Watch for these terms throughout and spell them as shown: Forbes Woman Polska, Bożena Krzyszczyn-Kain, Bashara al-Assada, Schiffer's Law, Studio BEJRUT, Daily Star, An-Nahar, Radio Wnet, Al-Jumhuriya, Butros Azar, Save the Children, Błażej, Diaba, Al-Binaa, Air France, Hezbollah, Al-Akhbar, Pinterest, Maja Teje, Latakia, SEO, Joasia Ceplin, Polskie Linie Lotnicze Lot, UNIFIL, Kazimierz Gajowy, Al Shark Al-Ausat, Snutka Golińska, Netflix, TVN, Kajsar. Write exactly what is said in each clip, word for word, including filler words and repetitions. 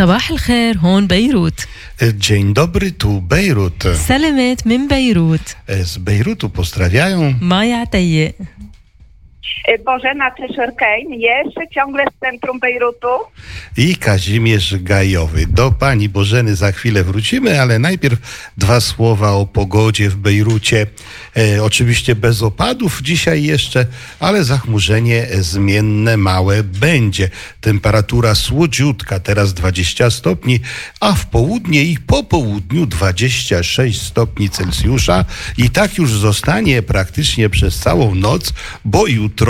صباح الخير هون بيروت. Dzień dobry, tu Bejrut. Selamat min Bejrut. Z Bejrutu pozdrawiają Maja Teje. Bożena Krzyszczyn-Kain, jeszcze ciągle z centrum Bejrutu. I Kazimierz Gajowy. Do pani Bożeny za chwilę wrócimy, ale najpierw dwa słowa o pogodzie w Bejrucie. E, oczywiście bez opadów dzisiaj jeszcze, ale zachmurzenie zmienne małe będzie. Temperatura słodziutka, teraz dwadzieścia stopni, a w południe i po południu dwadzieścia sześć stopni Celsjusza. I tak już zostanie praktycznie przez całą noc, bo jutro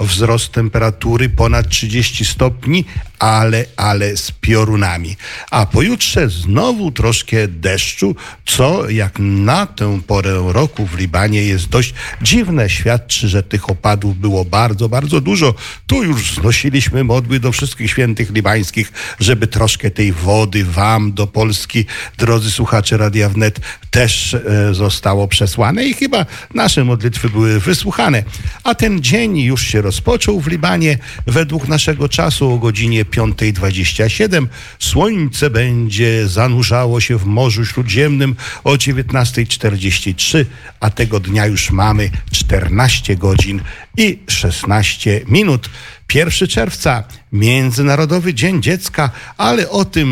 wzrost temperatury ponad trzydzieści stopni, ale, ale z piorunami. A pojutrze znowu troszkę deszczu, co jak na tę porę roku w Libanie jest dość dziwne. Świadczy, że tych opadów było bardzo, bardzo dużo. Tu już znosiliśmy modły do wszystkich świętych libańskich, żeby troszkę tej wody wam do Polski, drodzy słuchacze Radia Wnet, też e, zostało przesłane i chyba nasze modlitwy były wysłuchane. A ten dzień już się rozpoczął w Libanie. Według naszego czasu o godzinie piąta dwadzieścia siedem słońce będzie zanurzało się w Morzu Śródziemnym o dziewiętnasta czterdzieści trzy, a tego dnia już mamy czternaście godzin i szesnaście minut. pierwszego czerwca, Międzynarodowy Dzień Dziecka, ale o tym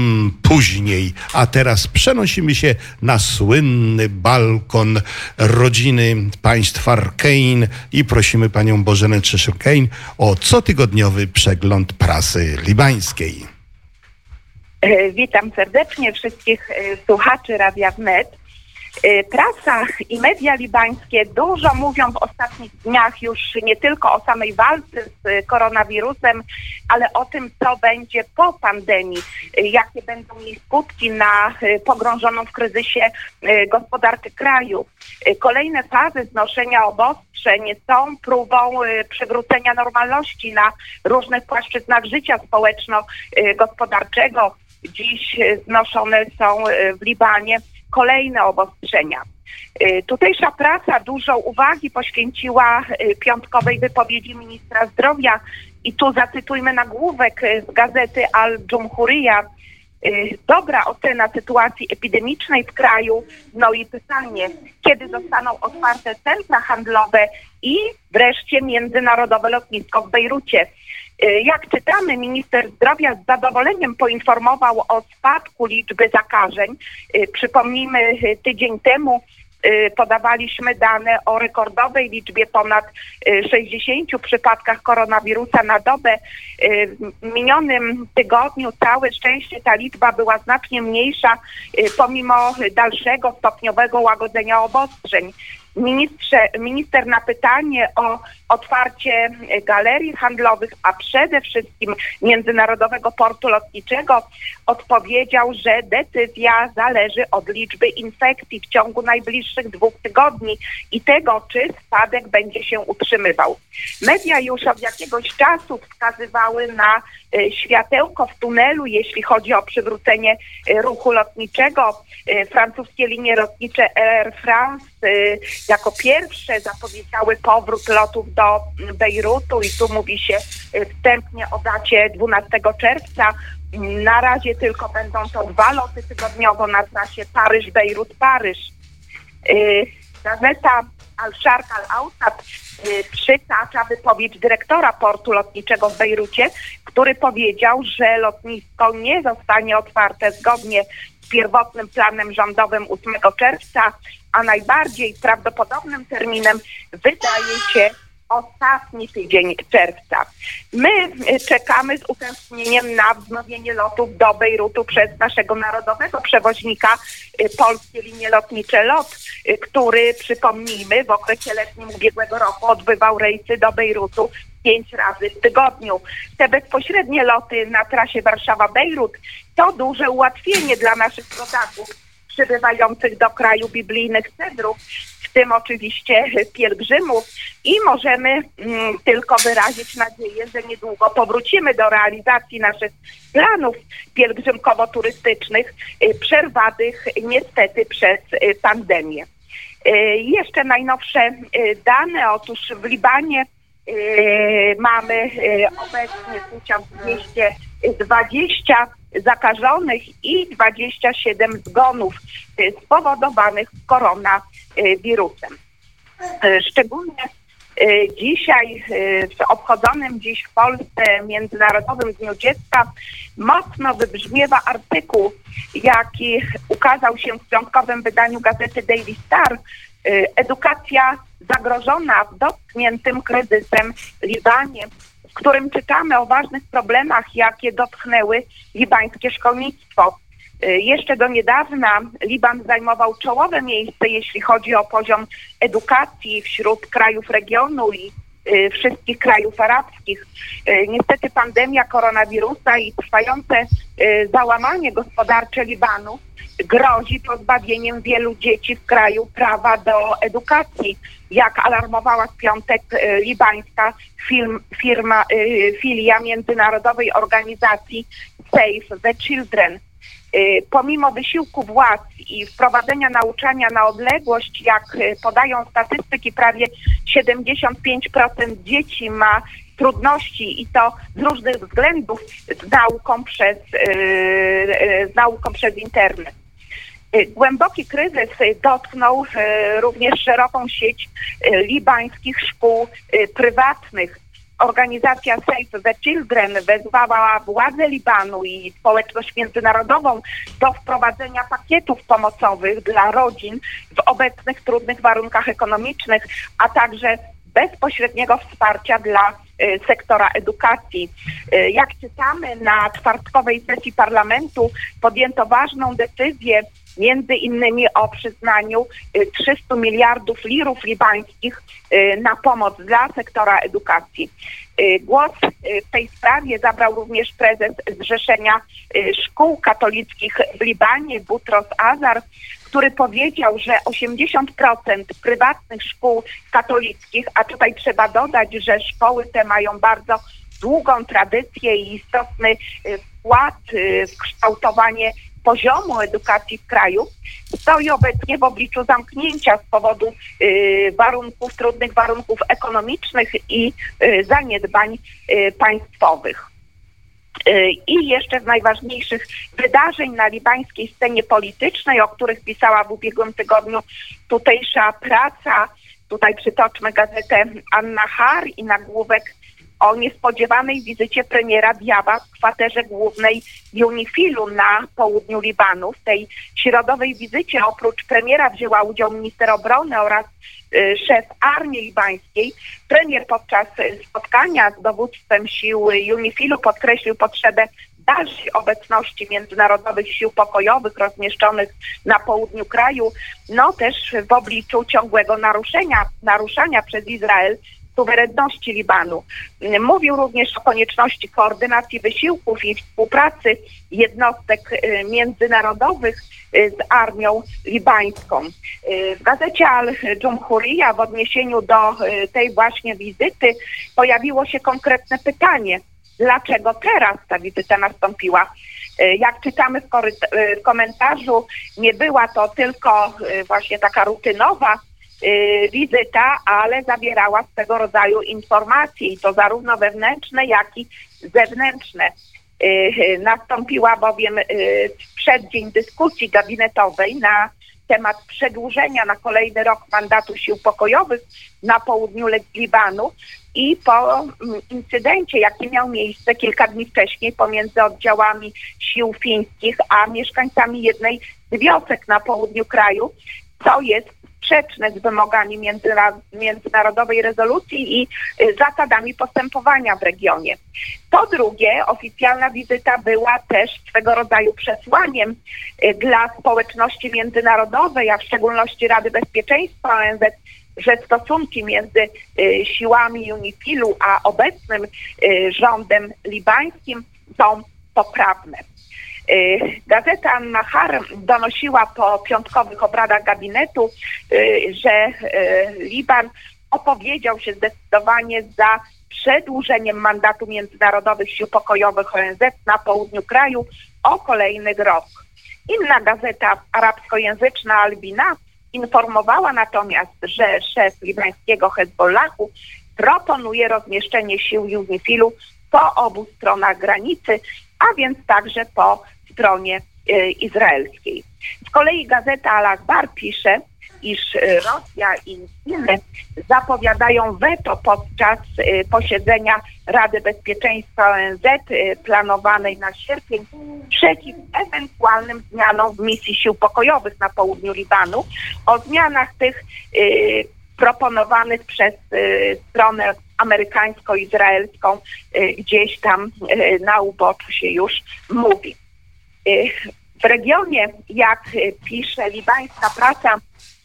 później. A teraz przenosimy się na słynny balkon rodziny państwa Kein i prosimy panią Bożenę Krzyszczyn-Kain o cotygodniowy przegląd prasy libańskiej. Witam serdecznie wszystkich słuchaczy Radia Wnet. Prasa i media libańskie dużo mówią w ostatnich dniach już nie tylko o samej walce z koronawirusem, ale o tym, co będzie po pandemii, jakie będą jej skutki na pogrążoną w kryzysie gospodarkę kraju. Kolejne fazy znoszenia obostrzeń są próbą przywrócenia normalności na różnych płaszczyznach życia społeczno-gospodarczego. Dziś znoszone są w Libanie kolejne obostrzenia. Tutejsza prasa dużo uwagi poświęciła piątkowej wypowiedzi ministra zdrowia i tu zacytujmy nagłówek z gazety Al-Jumhuriya. Dobra ocena sytuacji epidemicznej w kraju, no i pytanie, kiedy zostaną otwarte centra handlowe i wreszcie międzynarodowe lotnisko w Bejrucie. Jak czytamy, minister zdrowia z zadowoleniem poinformował o spadku liczby zakażeń. Przypomnijmy, tydzień temu podawaliśmy dane o rekordowej liczbie ponad sześćdziesięciu przypadkach koronawirusa na dobę. W minionym tygodniu całe szczęście ta liczba była znacznie mniejsza pomimo dalszego stopniowego łagodzenia obostrzeń. Ministrze, minister na pytanie o otwarcie galerii handlowych, a przede wszystkim Międzynarodowego Portu Lotniczego odpowiedział, że decyzja zależy od liczby infekcji w ciągu najbliższych dwóch tygodni i tego, czy spadek będzie się utrzymywał. Media już od jakiegoś czasu wskazywały na światełko w tunelu, jeśli chodzi o przywrócenie ruchu lotniczego. Francuskie linie lotnicze Air France jako pierwsze zapowiedziały powrót lotów do Bejrutu i tu mówi się wstępnie o dacie dwunastego czerwca. Na razie tylko będą to dwa loty tygodniowo na trasie Paryż-Bejrut-Paryż. Gazeta Al Shark Al-Ausat przytacza wypowiedź dyrektora portu lotniczego w Bejrucie, który powiedział, że lotnisko nie zostanie otwarte zgodnie z pierwotnym planem rządowym ósmego czerwca, a najbardziej prawdopodobnym terminem wydaje się ostatni tydzień czerwca. My czekamy z utęsknieniem na wznowienie lotów do Bejrutu przez naszego narodowego przewoźnika Polskie Linie Lotnicze Lot, który, przypomnijmy, w okresie letnim ubiegłego roku odbywał rejsy do Bejrutu pięć razy w tygodniu. Te bezpośrednie loty na trasie Warszawa-Bejrut to duże ułatwienie dla naszych rodaków przybywających do kraju biblijnych cedrów, w tym oczywiście pielgrzymów, i możemy mm, tylko wyrazić nadzieję, że niedługo powrócimy do realizacji naszych planów pielgrzymkowo-turystycznych przerwanych niestety przez pandemię. Jeszcze najnowsze dane, otóż w Libanie mamy obecnie tysiąc dwieście dwadzieścia zakażonych i dwadzieścia siedem zgonów spowodowanych koronawirusem. Szczególnie dzisiaj w obchodzonym dziś w Polsce Międzynarodowym Dniu Dziecka mocno wybrzmiewa artykuł, jaki ukazał się w piątkowym wydaniu gazety Daily Star. Edukacja zagrożona dotkniętym kryzysem Libanie, w którym czytamy o ważnych problemach, jakie dotknęły libańskie szkolnictwo. Jeszcze do niedawna Liban zajmował czołowe miejsce, jeśli chodzi o poziom edukacji wśród krajów regionu i y, wszystkich krajów arabskich. Y, niestety pandemia koronawirusa i trwające y, załamanie gospodarcze Libanu grozi pozbawieniem wielu dzieci w kraju prawa do edukacji, jak alarmowała w piątek y, libańska firm, firma, y, filia międzynarodowej organizacji Save the Children. Pomimo wysiłku władz i wprowadzenia nauczania na odległość, jak podają statystyki, prawie siedemdziesiąt pięć procent dzieci ma trudności i to z różnych względów z nauką przez, z nauką przez internet. Głęboki kryzys dotknął również szeroką sieć libańskich szkół prywatnych. Organizacja Save the Children wezwała władze Libanu i społeczność międzynarodową do wprowadzenia pakietów pomocowych dla rodzin w obecnych trudnych warunkach ekonomicznych, a także bezpośredniego wsparcia dla y, sektora edukacji. Y, jak czytamy, na czwartkowej sesji parlamentu podjęto ważną decyzję, między innymi o przyznaniu y, trzystu miliardów lirów libańskich y, na pomoc dla sektora edukacji. Y, głos y, w tej sprawie zabrał również prezes Zrzeszenia y, Szkół Katolickich w Libanie, Butros Azar, który powiedział, że osiemdziesiąt procent prywatnych szkół katolickich, a tutaj trzeba dodać, że szkoły te mają bardzo długą tradycję i istotny wkład w kształtowanie poziomu edukacji w kraju, stoi obecnie w obliczu zamknięcia z powodu warunków, trudnych warunków ekonomicznych i zaniedbań państwowych. I jeszcze z najważniejszych wydarzeń na libańskiej scenie politycznej, o których pisała w ubiegłym tygodniu tutejsza praca, tutaj przytoczmy gazetę An-Nahar i nagłówek o niespodziewanej wizycie premiera Diaba w kwaterze głównej UNIFIL-u na południu Libanu. W tej środowej wizycie oprócz premiera wzięła udział minister obrony oraz y, szef armii libańskiej. Premier podczas spotkania z dowództwem sił UNIFIL-u podkreślił potrzebę dalszej obecności międzynarodowych sił pokojowych rozmieszczonych na południu kraju, no też w obliczu ciągłego naruszenia, naruszania przez Izrael suwerenności Libanu. Mówił również o konieczności koordynacji wysiłków i współpracy jednostek międzynarodowych z armią libańską. W gazecie Al-Jumhuriya w odniesieniu do tej właśnie wizyty pojawiło się konkretne pytanie, dlaczego teraz ta wizyta nastąpiła. Jak czytamy w komentarzu, nie była to tylko właśnie taka rutynowa wizyta, ale zawierała swego rodzaju informacje i to zarówno wewnętrzne, jak i zewnętrzne. Nastąpiła bowiem w przeddzień dyskusji gabinetowej na temat przedłużenia na kolejny rok mandatu sił pokojowych na południu Libanu i po incydencie, jaki miał miejsce kilka dni wcześniej pomiędzy oddziałami sił fińskich a mieszkańcami jednej z wiosek na południu kraju, co jest sprzeczne z wymogami międzynarodowej rezolucji i zasadami postępowania w regionie. Po drugie, oficjalna wizyta była też swego rodzaju przesłaniem dla społeczności międzynarodowej, a w szczególności Rady Bezpieczeństwa O N Z, że stosunki między siłami UNIFIL-u a obecnym rządem libańskim są poprawne. Gazeta An-Nahar donosiła po piątkowych obradach gabinetu, że Liban opowiedział się zdecydowanie za przedłużeniem mandatu międzynarodowych sił pokojowych O N Z na południu kraju o kolejny rok. Inna gazeta arabskojęzyczna Al-Binaa informowała natomiast, że szef libańskiego Hezbollahu proponuje rozmieszczenie sił UNIFIL-u po obu stronach granicy a więc także po stronie y, izraelskiej. Z kolei gazeta Al-Akhbar pisze, iż Rosja i Chiny zapowiadają weto podczas y, posiedzenia Rady Bezpieczeństwa O N Z y, planowanej na sierpień przeciw ewentualnym zmianom w misji sił pokojowych na południu Libanu. O zmianach tych y, proponowanych przez y, stronę amerykańsko-izraelską y, gdzieś tam y, na uboczu się już mówi. Y, w regionie, jak pisze libańska prasa,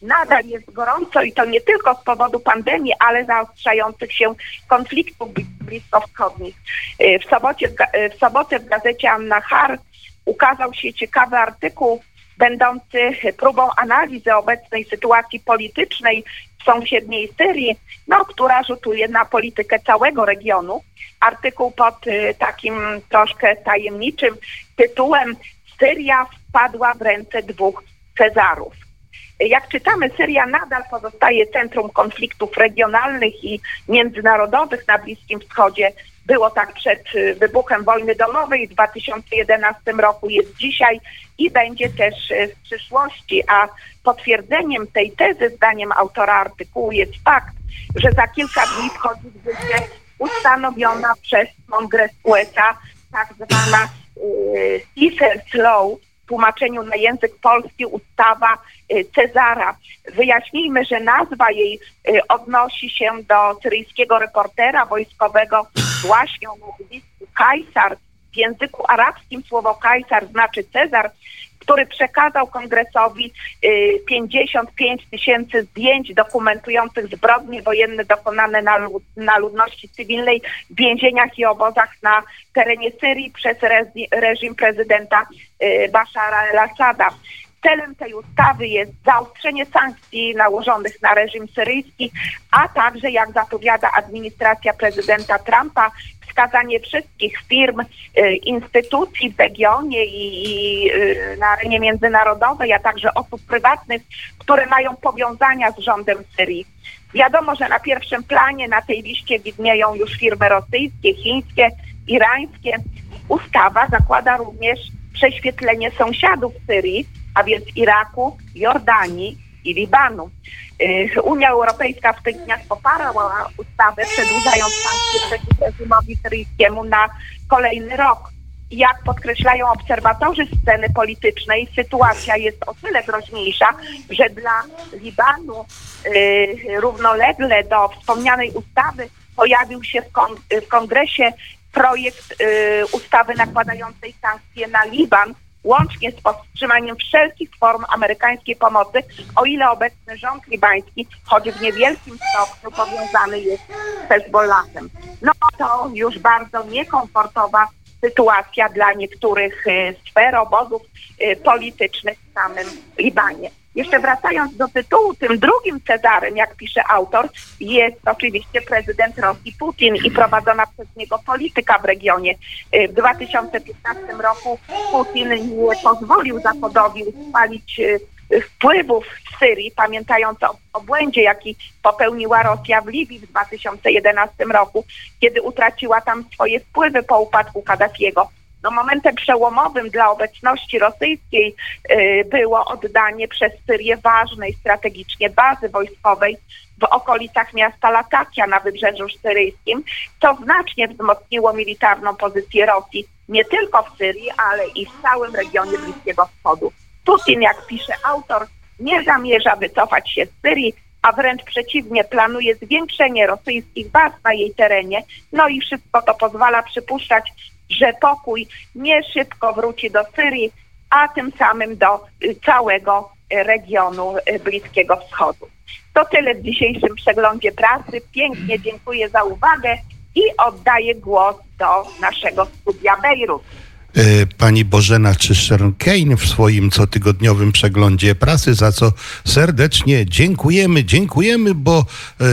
nadal jest gorąco i to nie tylko z powodu pandemii, ale zaostrzających się konfliktów bliskowschodnich. W sobocie, w sobotę w gazecie An-Nahar ukazał się ciekawy artykuł będący próbą analizy obecnej sytuacji politycznej w sąsiedniej Syrii, no, która rzutuje na politykę całego regionu. Artykuł pod takim troszkę tajemniczym tytułem Syria wpadła w ręce dwóch Cezarów. Jak czytamy, Syria nadal pozostaje centrum konfliktów regionalnych i międzynarodowych na Bliskim Wschodzie. Było tak przed wybuchem wojny domowej w dwa tysiące jedenastym roku, jest dzisiaj i będzie też w przyszłości. A potwierdzeniem tej tezy, zdaniem autora artykułu, jest fakt, że za kilka dni wchodzi w życie ustanowiona przez Kongres U S A tak zwana Schiffer's Law, w tłumaczeniu na język polski ustawa Cezara. Wyjaśnijmy, że nazwa jej odnosi się do syryjskiego reportera wojskowego właśnie o nazwisku Kajsar. W języku arabskim słowo Kajsar znaczy Cezar, który przekazał kongresowi pięćdziesiąt pięć tysięcy zdjęć dokumentujących zbrodnie wojenne dokonane na, lud- na ludności cywilnej w więzieniach i obozach na terenie Syrii przez rezi- reżim prezydenta Bashara al-Assada. Celem tej ustawy jest zaostrzenie sankcji nałożonych na reżim syryjski, a także, jak zapowiada administracja prezydenta Trumpa, wskazanie wszystkich firm, y, instytucji w regionie i, i y, na arenie międzynarodowej, a także osób prywatnych, które mają powiązania z rządem Syrii. Wiadomo, że na pierwszym planie na tej liście widnieją już firmy rosyjskie, chińskie, irańskie. Ustawa zakłada również prześwietlenie sąsiadów Syrii, a więc Iraku, Jordanii i Libanu. Unia Europejska w tych dniach poparła ustawę, przedłużając sankcje przeciw reżimowi syryjskiemu na kolejny rok. Jak podkreślają obserwatorzy sceny politycznej, sytuacja jest o tyle groźniejsza, że dla Libanu yy, równolegle do wspomnianej ustawy pojawił się w, kon- w kongresie projekt yy, ustawy nakładającej sankcje na Liban, łącznie z powstrzymaniem wszelkich form amerykańskiej pomocy, o ile obecny rząd libański, choć w niewielkim stopniu, powiązany jest z Hezbollahem. No to już bardzo niekomfortowa sytuacja dla niektórych sfer obozów politycznych w samym Libanie. Jeszcze wracając do tytułu, tym drugim Cezarem, jak pisze autor, jest oczywiście prezydent Rosji Putin i prowadzona przez niego polityka w regionie. W dwa tysiące piętnastym roku Putin nie pozwolił Zachodowi utrwalić wpływów w Syrii, pamiętając o obłędzie, jaki popełniła Rosja w Libii w dwa tysiące jedenastym roku, kiedy utraciła tam swoje wpływy po upadku Kaddafiego. No, momentem przełomowym dla obecności rosyjskiej y, było oddanie przez Syrię ważnej strategicznie bazy wojskowej w okolicach miasta Latakia na wybrzeżu syryjskim, co znacznie wzmocniło militarną pozycję Rosji nie tylko w Syrii, ale i w całym regionie Bliskiego Wschodu. Putin, jak pisze autor, nie zamierza wycofać się z Syrii, a wręcz przeciwnie, planuje zwiększenie rosyjskich baz na jej terenie. No i wszystko to pozwala przypuszczać, że pokój nie szybko wróci do Syrii, a tym samym do całego regionu Bliskiego Wschodu. To tyle w dzisiejszym przeglądzie prasy. Pięknie dziękuję za uwagę i oddaję głos do naszego studia Bejrut. Pani Bożena Krzyszczyn-Kain w swoim cotygodniowym przeglądzie prasy, za co serdecznie dziękujemy. Dziękujemy, bo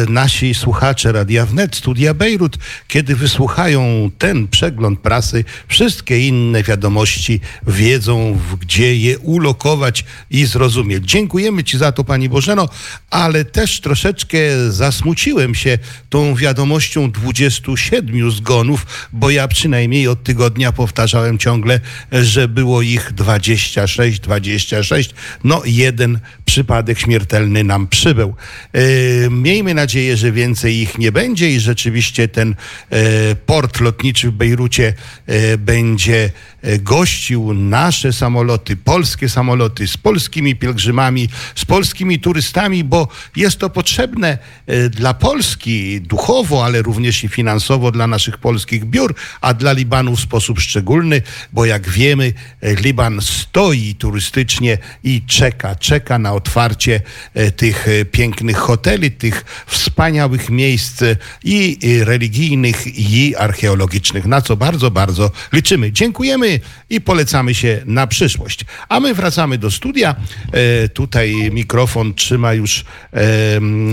nasi słuchacze Radia Wnet, Studia Bejrut, kiedy wysłuchają ten przegląd prasy, wszystkie inne wiadomości wiedzą, gdzie je ulokować i zrozumieć. Dziękujemy Ci za to, Pani Bożeno, ale też troszeczkę zasmuciłem się tą wiadomością dwudziestu siedmiu zgonów, bo ja przynajmniej od tygodnia powtarzałem Ci ciągle, że było ich dwadzieścia sześć. No jeden przypadek śmiertelny nam przybył. E, miejmy nadzieję, że więcej ich nie będzie i rzeczywiście ten e, port lotniczy w Bejrucie e, będzie gościł nasze samoloty, polskie samoloty z polskimi pielgrzymami, z polskimi turystami, bo jest to potrzebne e, dla Polski duchowo, ale również i finansowo dla naszych polskich biur, a dla Libanu w sposób szczególny, bo jak wiemy, Liban stoi turystycznie i czeka, czeka na otwarcie tych pięknych hoteli, tych wspaniałych miejsc i religijnych, i archeologicznych, na co bardzo, bardzo liczymy. Dziękujemy i polecamy się na przyszłość. A my wracamy do studia. E, tutaj mikrofon trzyma już e,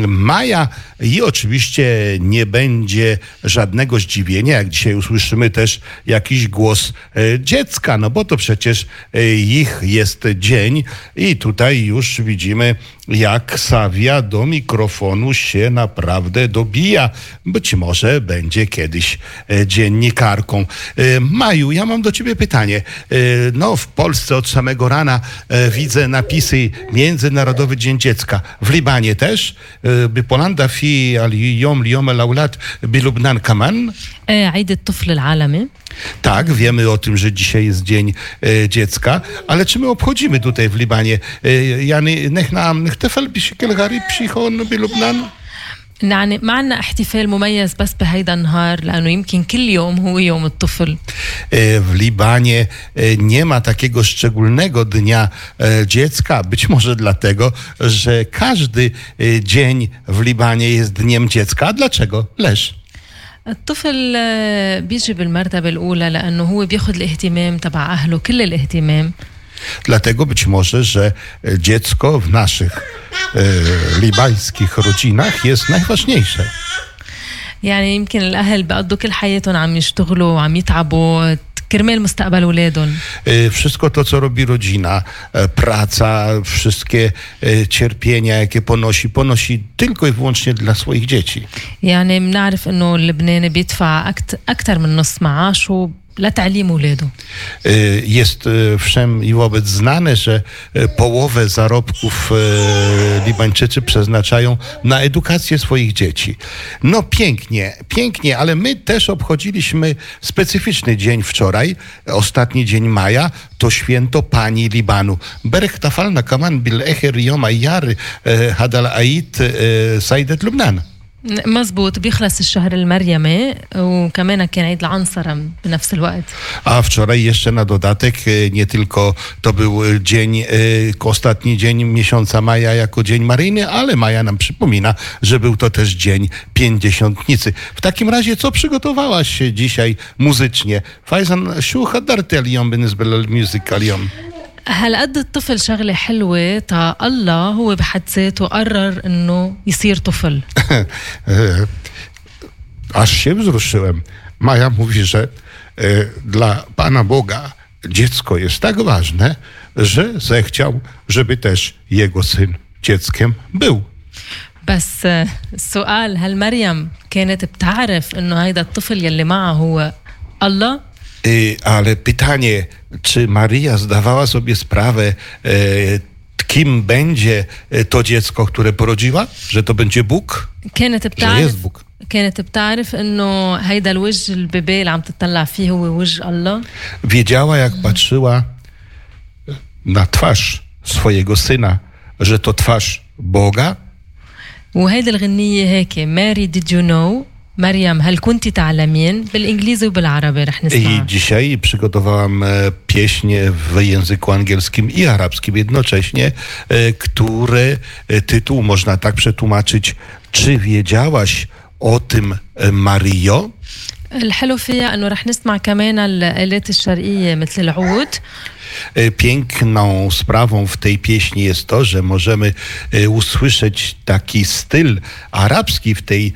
Maja i oczywiście nie będzie żadnego zdziwienia, jak dzisiaj usłyszymy też jakiś głos e, dziecka, no bo to przecież e, ich jest dzień i tutaj już widzimy, jak Sawia do mikrofonu się naprawdę dobija. Być może będzie kiedyś e, dziennikarką. E, Maju, ja mam do ciebie pytanie. E, no w Polsce od samego rana e, widzę napisy Międzynarodowy Dzień Dziecka. W Libanie też? By Polanda fi al-yom al-yom al-awlad bi Lubnan kaman? Eid al-Tufl al-Alami. Tak, wiemy o tym, że dzisiaj jest Dzień e, Dziecka, ale czy my obchodzimy tutaj w Libanie? Yani nech nam نحتفل بشكل غريب شي هون بلبنان. يعني ما عنا احتفال مميز بس بهيدا النهار لأنه يمكن كل يوم هو يوم الطفل. W Libanie nie ma takiego szczególnego dnia dziecka. Być może dlatego, że każdy dzień w Libanie jest dniem dziecka. A dlaczego? Lesz. الطفل بيجي بالمرتبة الأولى لأنه هو بياخد الاهتمام تبع أهله كل الاهتمام. Dlatego być może, że dziecko w naszych e, libańskich rodzinach jest najważniejsze. يعني يمكن الأهل بقضوا كل حياتهم عم يشتغلوا وعم يتعبوا كرمال مستقبل أولادهم. Wszystko to, co robi rodzina, praca, wszystkie cierpienia, jakie ponosi, ponosi tylko i wyłącznie dla swoich dzieci. يعني بنعرف إنه لبنان بيدفع أكثر من نص معاشه Jest wszem i wobec znane, że połowę zarobków Libańczycy przeznaczają na edukację swoich dzieci. No pięknie, pięknie, ale my też obchodziliśmy specyficzny dzień wczoraj, ostatni dzień maja, to święto Pani Libanu. Berek tafalna kaman bil eher yom ayyar hadal ait sajdet Lubnan. مزبوط بيخلص الشهر المريمي وكمان كان عيد العنصرة بنفس الوقت. A wczoraj jeszcze na dodatek nie tylko to był dzień, ostatni dzień miesiąca maja jako dzień Maryjny, ale Maja nam przypomina, że był to też dzień pięćdziesiątnicy. W takim razie co przygotowałaś dzisiaj muzycznie? Fajzan, شو حضرت اليوم بالنسبة للميوزك اليوم؟ هل قد الطفل شغلة حلوة تا الله هو بحد ذاته قرر إنه يصير طفل. Aż się wzruszyłem. Maja mówi, że e, dla Pana Boga dziecko jest tak ważne, że zechciał, żeby też jego syn dzieckiem był. بس السؤال هل مريم كانت بتعرف إنه هيدا الطفل يلي معه هو الله؟ Ale pytanie, czy Maria zdawała sobie sprawę, e, kim będzie to dziecko, które porodziła? Że to będzie Bóg? Że jest Bóg. Wiedziała, jak patrzyła na twarz swojego syna, że to twarz Boga? وهيدا الغنية هيك Mary, did you know? Mariam, hal kunti ta'lamin بالانجليزي وبالعربي رح نسمع. I dzisiaj przygotowałam pieśń w języku angielskim i arabskim jednocześnie, który tytuł można tak przetłumaczyć: Czy wiedziałaś o tym, Mario? الحلو فيها انه رح نسمع كمان الآلات الشرقية مثل العود. Piękną sprawą w tej pieśni jest to, że możemy usłyszeć taki styl arabski w tej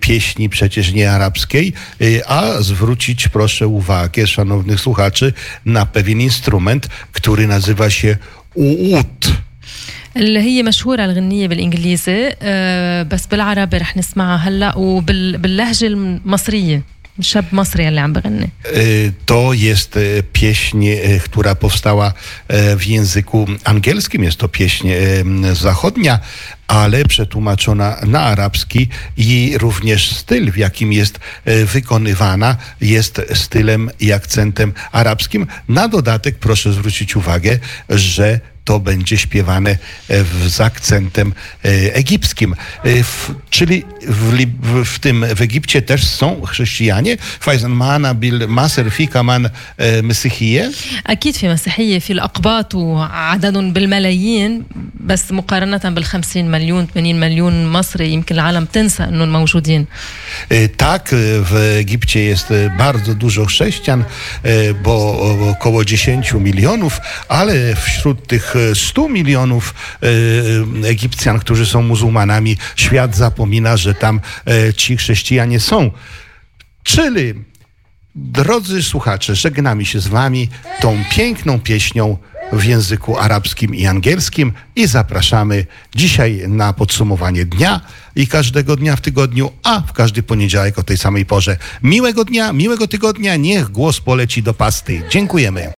pieśni, przecież nie arabskiej, a zwrócić proszę uwagę szanownych słuchaczy na pewien instrument, który nazywa się uud. اللي هي مشهورة الغنية بالإنجليزي بس بالعربي رح نسمعها هلأ وباللهجة المصرية. To jest pieśń, która powstała w języku angielskim. Jest to pieśń zachodnia, ale przetłumaczona na arabski i również styl, w jakim jest wykonywana, jest stylem i akcentem arabskim. Na dodatek proszę zwrócić uwagę, że to będzie śpiewane w, z akcentem egipskim. W, czyli w, w tym w Egipcie też są chrześcijanie? Faizan maana bil maser fika man mesihije? Akid fi mesihije fi al-aqbat adadun bil malayin, bas muqaranatan bil pięćdziesiąt milion, osiemdziesiąt milion Masry, yumkin al-alam tensa annahum mawjudin. Tak, w Egipcie jest bardzo dużo chrześcijan, bo około dziesięć milionów, ale wśród tych stu milionów Egipcjan, którzy są muzułmanami, świat zapomina, że tam ci chrześcijanie są. Czyli, drodzy słuchacze, żegnamy się z wami tą piękną pieśnią w języku arabskim i angielskim i zapraszamy dzisiaj na podsumowanie dnia i każdego dnia w tygodniu, a w każdy poniedziałek o tej samej porze. Miłego dnia, miłego tygodnia, niech głos poleci do pasty. Dziękujemy.